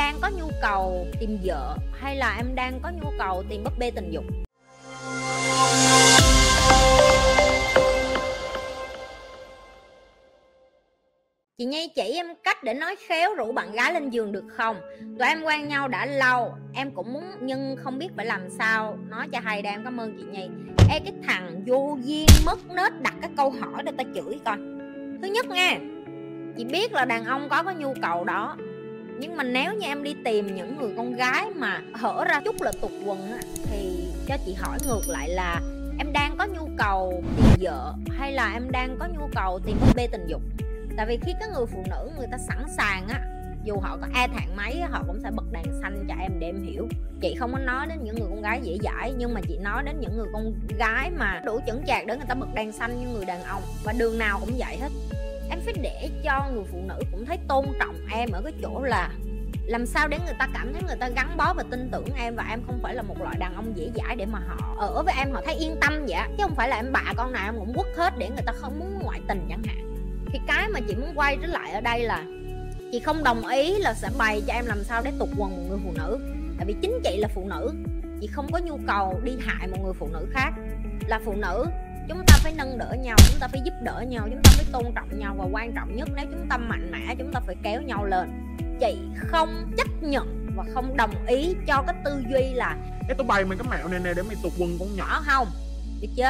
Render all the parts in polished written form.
đang có nhu cầu tìm vợ hay là em đang có nhu cầu tìm búp bê tình dục? Chị Nhi chỉ em cách để nói khéo rủ bạn gái lên giường được không? Tụi em quen nhau đã lâu, em cũng muốn nhưng không biết phải làm sao. Nói cho hay đang, cảm ơn chị Nhi. Ê, cái thằng vô duyên mất nết đặt cái câu hỏi để ta chửi coi. Thứ nhất nha, chị biết là đàn ông có nhu cầu đó, nhưng mà nếu như em đi tìm những người con gái mà hở ra chút là tụt quần thì cho chị hỏi ngược lại là em đang có nhu cầu tìm vợ hay là em đang có nhu cầu tìm búp bê tình dục? Tại vì khi cái người phụ nữ người ta sẵn sàng á, dù họ có e thẹn mấy họ cũng sẽ bật đèn xanh cho em để em hiểu. Chị không có nói đến những người con gái dễ dãi, nhưng mà chị nói đến những người con gái mà đủ chững chạc để người ta bật đèn xanh như người đàn ông, và đường nào cũng vậy hết. Em phải để cho người phụ nữ cũng thấy tôn trọng em ở cái chỗ là làm sao để người ta cảm thấy người ta gắn bó và tin tưởng em, và em không phải là một loại đàn ông dễ dãi để mà họ ở với em họ thấy yên tâm vậy, chứ không phải là em bạ con nào em cũng quất hết để người ta không muốn ngoại tình chẳng hạn. Thì cái mà chị muốn quay trở lại ở đây là chị không đồng ý là sẽ bày cho em làm sao để tụt quần một người phụ nữ. Tại vì chính chị là phụ nữ, chị không có nhu cầu đi hại một người phụ nữ khác. Là phụ nữ, chúng ta phải nâng đỡ nhau, chúng ta phải giúp đỡ nhau, chúng ta phải tôn trọng nhau, và quan trọng nhất nếu chúng ta mạnh mẽ chúng ta phải kéo nhau lên. Chị không chấp nhận và không đồng ý cho cái tư duy là ê, tao bày mày cái mẹo này nè để mày tụt quần con nhỏ không được chứ.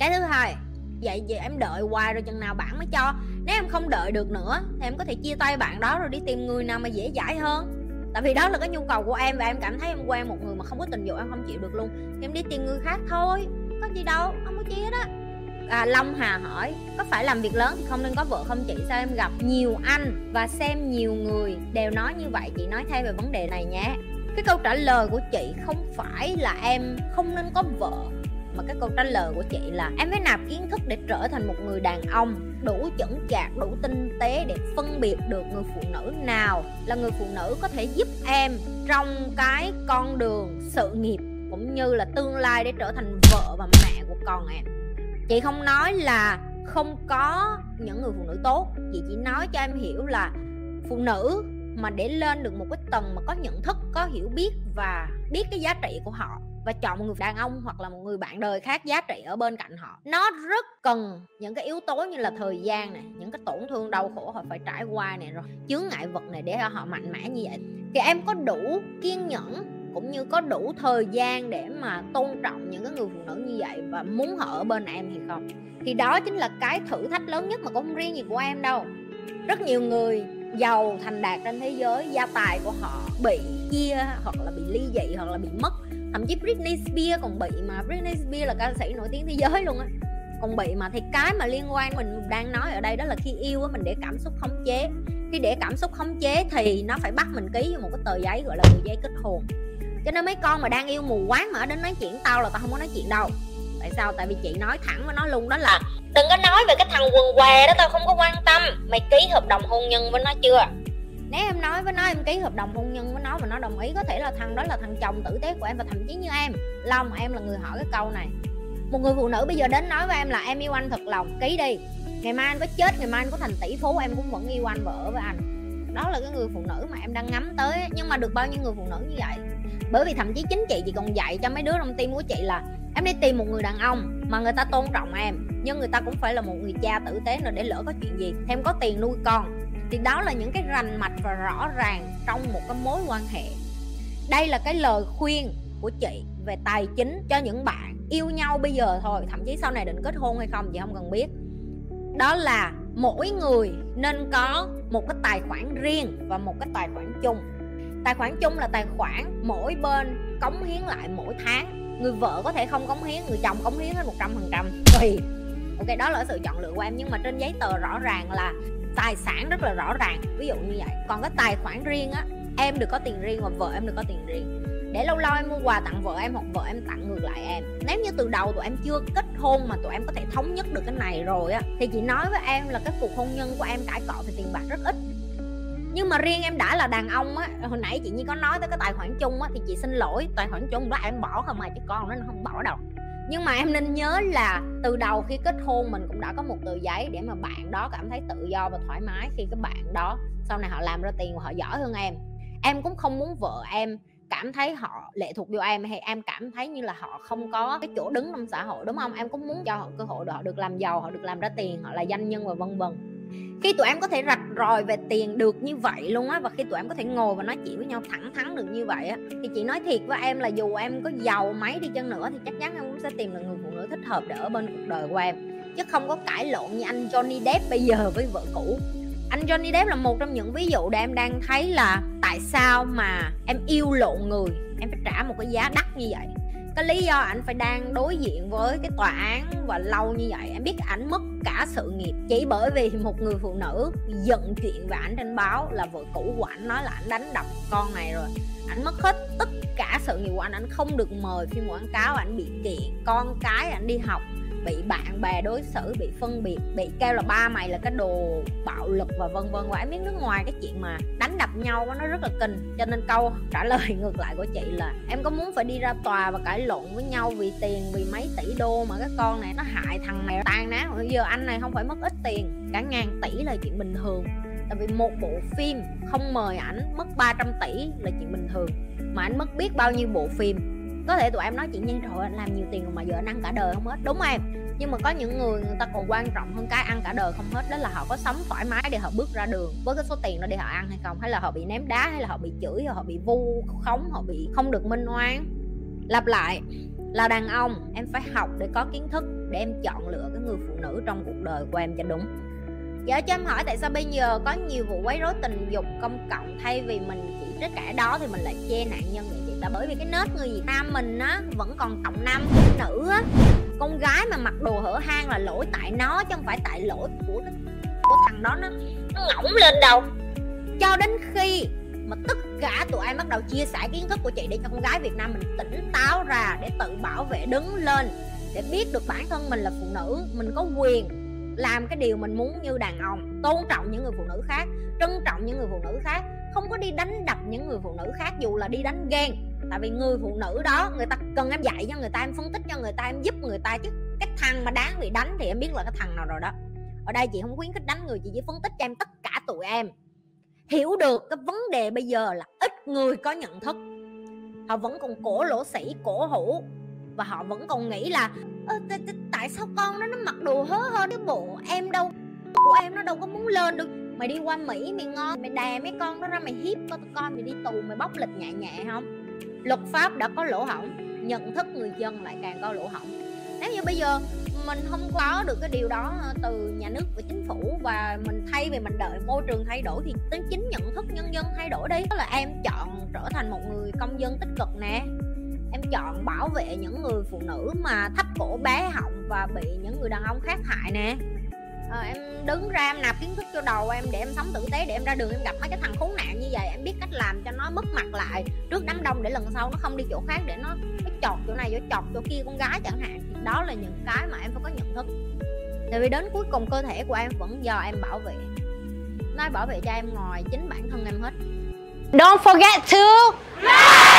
Cái thứ hai, vậy em đợi hoài rồi chừng nào bạn mới cho? Nếu em không đợi được nữa thì em có thể chia tay bạn đó rồi đi tìm người nào mà dễ dãi hơn. Tại vì đó là cái nhu cầu của em, và em cảm thấy em quen một người mà không có tình dục em không chịu được luôn thì em đi tìm người khác thôi, có gì đâu, không có chia đó. Long Hà hỏi có phải làm việc lớn thì không nên có vợ không chị? Sao em gặp nhiều anh và xem nhiều người đều nói như vậy, chị nói thêm về vấn đề này nhé. Cái câu trả lời của chị không phải là em không nên có vợ, mà cái câu trả lời của chị là em phải nạp kiến thức để trở thành một người đàn ông đủ chững chạc, đủ tinh tế để phân biệt được người phụ nữ nào là người phụ nữ có thể giúp em trong cái con đường sự nghiệp cũng như là tương lai để trở thành vợ và mẹ của con em. Chị không nói là không có những người phụ nữ tốt, chị chỉ nói cho em hiểu là phụ nữ mà để lên được một cái tầng mà có nhận thức, có hiểu biết và biết cái giá trị của họ, và chọn một người đàn ông hoặc là một người bạn đời khác giá trị ở bên cạnh họ, nó rất cần những cái yếu tố như là thời gian này, những cái tổn thương đau khổ họ phải trải qua này, rồi chướng ngại vật này để họ mạnh mẽ như vậy. Thì em có đủ kiên nhẫn cũng như có đủ thời gian để mà tôn trọng những cái người phụ nữ như vậy và muốn họ ở bên em thì không? Thì đó chính là cái thử thách lớn nhất, mà cũng không riêng gì của em đâu. Rất nhiều người giàu thành đạt trên thế giới, gia tài của họ bị chia hoặc là bị ly dị hoặc là bị mất. Thậm chí Britney Spears còn bị, mà Britney Spears là ca sĩ nổi tiếng thế giới luôn á, còn bị mà. Thì cái mà liên quan mình đang nói ở đây đó là khi yêu á, mình để cảm xúc khống chế. Khi để cảm xúc khống chế thì nó phải bắt mình ký vào một cái tờ giấy gọi là tờ giấy kết hôn. Cho nên mấy con mà đang yêu mù quáng mà đến nói chuyện tao là tao không có nói chuyện đâu. Tại sao? Tại vì chị nói thẳng với nó luôn đó là đừng có nói về cái thằng quần què đó, tao không có quan tâm. Mày ký hợp đồng hôn nhân với nó chưa? Nếu em nói với nó em ký hợp đồng hôn nhân với nó và nó đồng ý, có thể là thằng đó là thằng chồng tử tế của em, và thậm chí như em, Long, em là người hỏi cái câu này. Một người phụ nữ bây giờ đến nói với em là em yêu anh thật lòng, ký đi. Ngày mai anh có chết, ngày mai anh có thành tỷ phú em cũng vẫn yêu anh và ở với anh. Đó là cái người phụ nữ mà em đang ngắm tới. Nhưng mà được bao nhiêu người phụ nữ như vậy? Bởi vì thậm chí chính chị còn dạy cho mấy đứa trong team của chị là em đi tìm một người đàn ông mà người ta tôn trọng em, nhưng người ta cũng phải là một người cha tử tế nữa, để lỡ có chuyện gì em có tiền nuôi con. Thì đó là những cái rành mạch và rõ ràng trong một cái mối quan hệ. Đây là cái lời khuyên của chị về tài chính cho những bạn yêu nhau bây giờ thôi, thậm chí sau này định kết hôn hay không chị không cần biết. Đó là mỗi người nên có một cái tài khoản riêng và một cái tài khoản chung. Tài khoản chung là tài khoản mỗi bên cống hiến lại mỗi tháng. Người vợ có thể không cống hiến, người chồng cống hiến hết 100% tùy. Ok, đó là sự chọn lựa của em, nhưng mà trên giấy tờ rõ ràng là tài sản rất là rõ ràng, ví dụ như vậy. Còn cái tài khoản riêng á, em được có tiền riêng và vợ em được có tiền riêng, để lâu lâu em mua quà tặng vợ em hoặc vợ em tặng ngược lại em. Nếu như từ đầu tụi em chưa kết hôn mà tụi em có thể thống nhất được cái này rồi á, thì chị nói với em là cái cuộc hôn nhân của em cãi cọ thì tiền bạc rất ít. Nhưng mà riêng em đã là đàn ông á, hồi nãy chị Nhi có nói tới cái tài khoản chung á, thì chị xin lỗi, tài khoản chung đó em bỏ không à, chứ con nó không bỏ đâu. Nhưng mà em nên nhớ là từ đầu khi kết hôn mình cũng đã có một tờ giấy để mà bạn đó cảm thấy tự do và thoải mái khi các bạn đó sau này họ làm ra tiền và họ giỏi hơn em. Em cũng không muốn vợ em cảm thấy họ lệ thuộc vô em, hay em cảm thấy như là họ không có cái chỗ đứng trong xã hội, đúng không? Em cũng muốn cho họ cơ hội để họ được làm giàu, họ được làm ra tiền, họ là doanh nhân và vân vân. Khi tụi em có thể rạch ròi về tiền được như vậy luôn á, và khi tụi em có thể ngồi và nói chuyện với nhau thẳng thắn được như vậy á, thì chị nói thiệt với em là dù em có giàu mấy đi chăng nữa thì chắc chắn em cũng sẽ tìm được người phụ nữ thích hợp để ở bên cuộc đời của em, chứ không có cãi lộn như anh Johnny Depp bây giờ với vợ cũ. Anh Johnny Depp là một trong những ví dụ để em đang thấy là tại sao mà em yêu lộn người, em phải trả một cái giá đắt như vậy. Cái lý do ảnh phải đang đối diện với cái tòa án và lâu như vậy, em biết ảnh mất cả sự nghiệp chỉ bởi vì một người phụ nữ giận chuyện về ảnh trên báo là vợ cũ của ảnh nói là ảnh đánh đập con này rồi. Ảnh mất hết tất cả sự nghiệp của ảnh không được mời phim quảng cáo, ảnh bị kiện, con cái ảnh đi học bị bạn bè đối xử, bị phân biệt, bị kêu là ba mày là cái đồ bạo lực và vân vân. Và em biết nước ngoài cái chuyện mà đánh đập nhau nó rất là kinh, cho nên câu trả lời ngược lại của chị là em có muốn phải đi ra tòa và cãi lộn với nhau vì tiền, vì mấy tỷ đô mà cái con này nó hại thằng này tan nát. Bây giờ anh này không phải mất ít tiền, cả ngàn tỷ là chuyện bình thường, tại vì một bộ phim không mời ảnh mất 300 tỷ là chuyện bình thường, mà anh mất biết bao nhiêu bộ phim. Có thể tụi em nói chuyện nhân trời anh làm nhiều tiền mà giờ anh ăn cả đời không hết, đúng không em? Nhưng mà có những người, người ta còn quan trọng hơn cái ăn cả đời không hết, đó là họ có sống thoải mái để họ bước ra đường với cái số tiền đó để họ ăn hay không, hay là họ bị ném đá, hay là họ bị chửi, họ bị vu khống, họ bị không được minh oan. Lặp lại là đàn ông, em phải học để có kiến thức để em chọn lựa cái người phụ nữ trong cuộc đời của em cho đúng. Giờ cho em hỏi tại sao bây giờ có nhiều vụ quấy rối tình dục công cộng, thay vì mình chỉ trích cái đó thì mình lại chê nạn nhân vậy? Là bởi vì cái nết người Việt Nam mình á vẫn còn trọng nam khinh nữ á. Con gái mà mặc đồ hở hang là lỗi tại nó, chứ không phải tại lỗi của thằng đó, nó ngỏng lên đầu. Cho đến khi mà tất cả tụi em bắt đầu chia sẻ kiến thức của chị để cho con gái Việt Nam mình tỉnh táo ra, để tự bảo vệ, đứng lên, để biết được bản thân mình là phụ nữ, mình có quyền làm cái điều mình muốn như đàn ông, tôn trọng những người phụ nữ khác, trân trọng những người phụ nữ khác, không có đi đánh đập những người phụ nữ khác dù là đi đánh ghen. Tại vì người phụ nữ đó người ta cần em dạy cho người ta, em phân tích cho người ta, em giúp người ta, chứ cái thằng mà đáng bị đánh thì em biết là cái thằng nào rồi đó. Ở đây chị không khuyến khích đánh người, chị chỉ phân tích cho em tất cả tụi em hiểu được cái vấn đề bây giờ là ít người có nhận thức. Họ vẫn còn cổ lỗ sĩ, cổ hủ, và họ vẫn còn nghĩ là tại sao con nó mặc đồ hớ hơn cái bộ em đâu, của em nó đâu có muốn lên được. Mày đi qua Mỹ mày ngon, mày đè mấy con nó ra, mày hiếp con tụi con, mày đi tù, mày bóc lịch nhẹ nhẹ không? Luật pháp đã có lỗ hổng, nhận thức người dân lại càng có lỗ hổng. Nếu như bây giờ mình không có được cái điều đó từ nhà nước và chính phủ, và mình thay vì mình đợi môi trường thay đổi thì tới chính nhận thức nhân dân thay đổi đi. Tức là em chọn trở thành một người công dân tích cực nè, em chọn bảo vệ những người phụ nữ mà thấp cổ bé họng và bị những người đàn ông khác hại nè. Em đứng ra em nạp kiến thức cho đầu em để em sống tử tế, để em ra đường em gặp mấy cái thằng khốn nạn như vậy em biết cách làm cho nó mất mặt lại trước đám đông, để lần sau nó không đi chỗ khác, để nó chọt chỗ này, chọt chỗ kia con gái chẳng hạn. Thì đó là những cái mà em phải có nhận thức, tại vì đến cuối cùng cơ thể của em vẫn do em bảo vệ. Nói bảo vệ cho em ngoài chính bản thân em hết. Don't forget to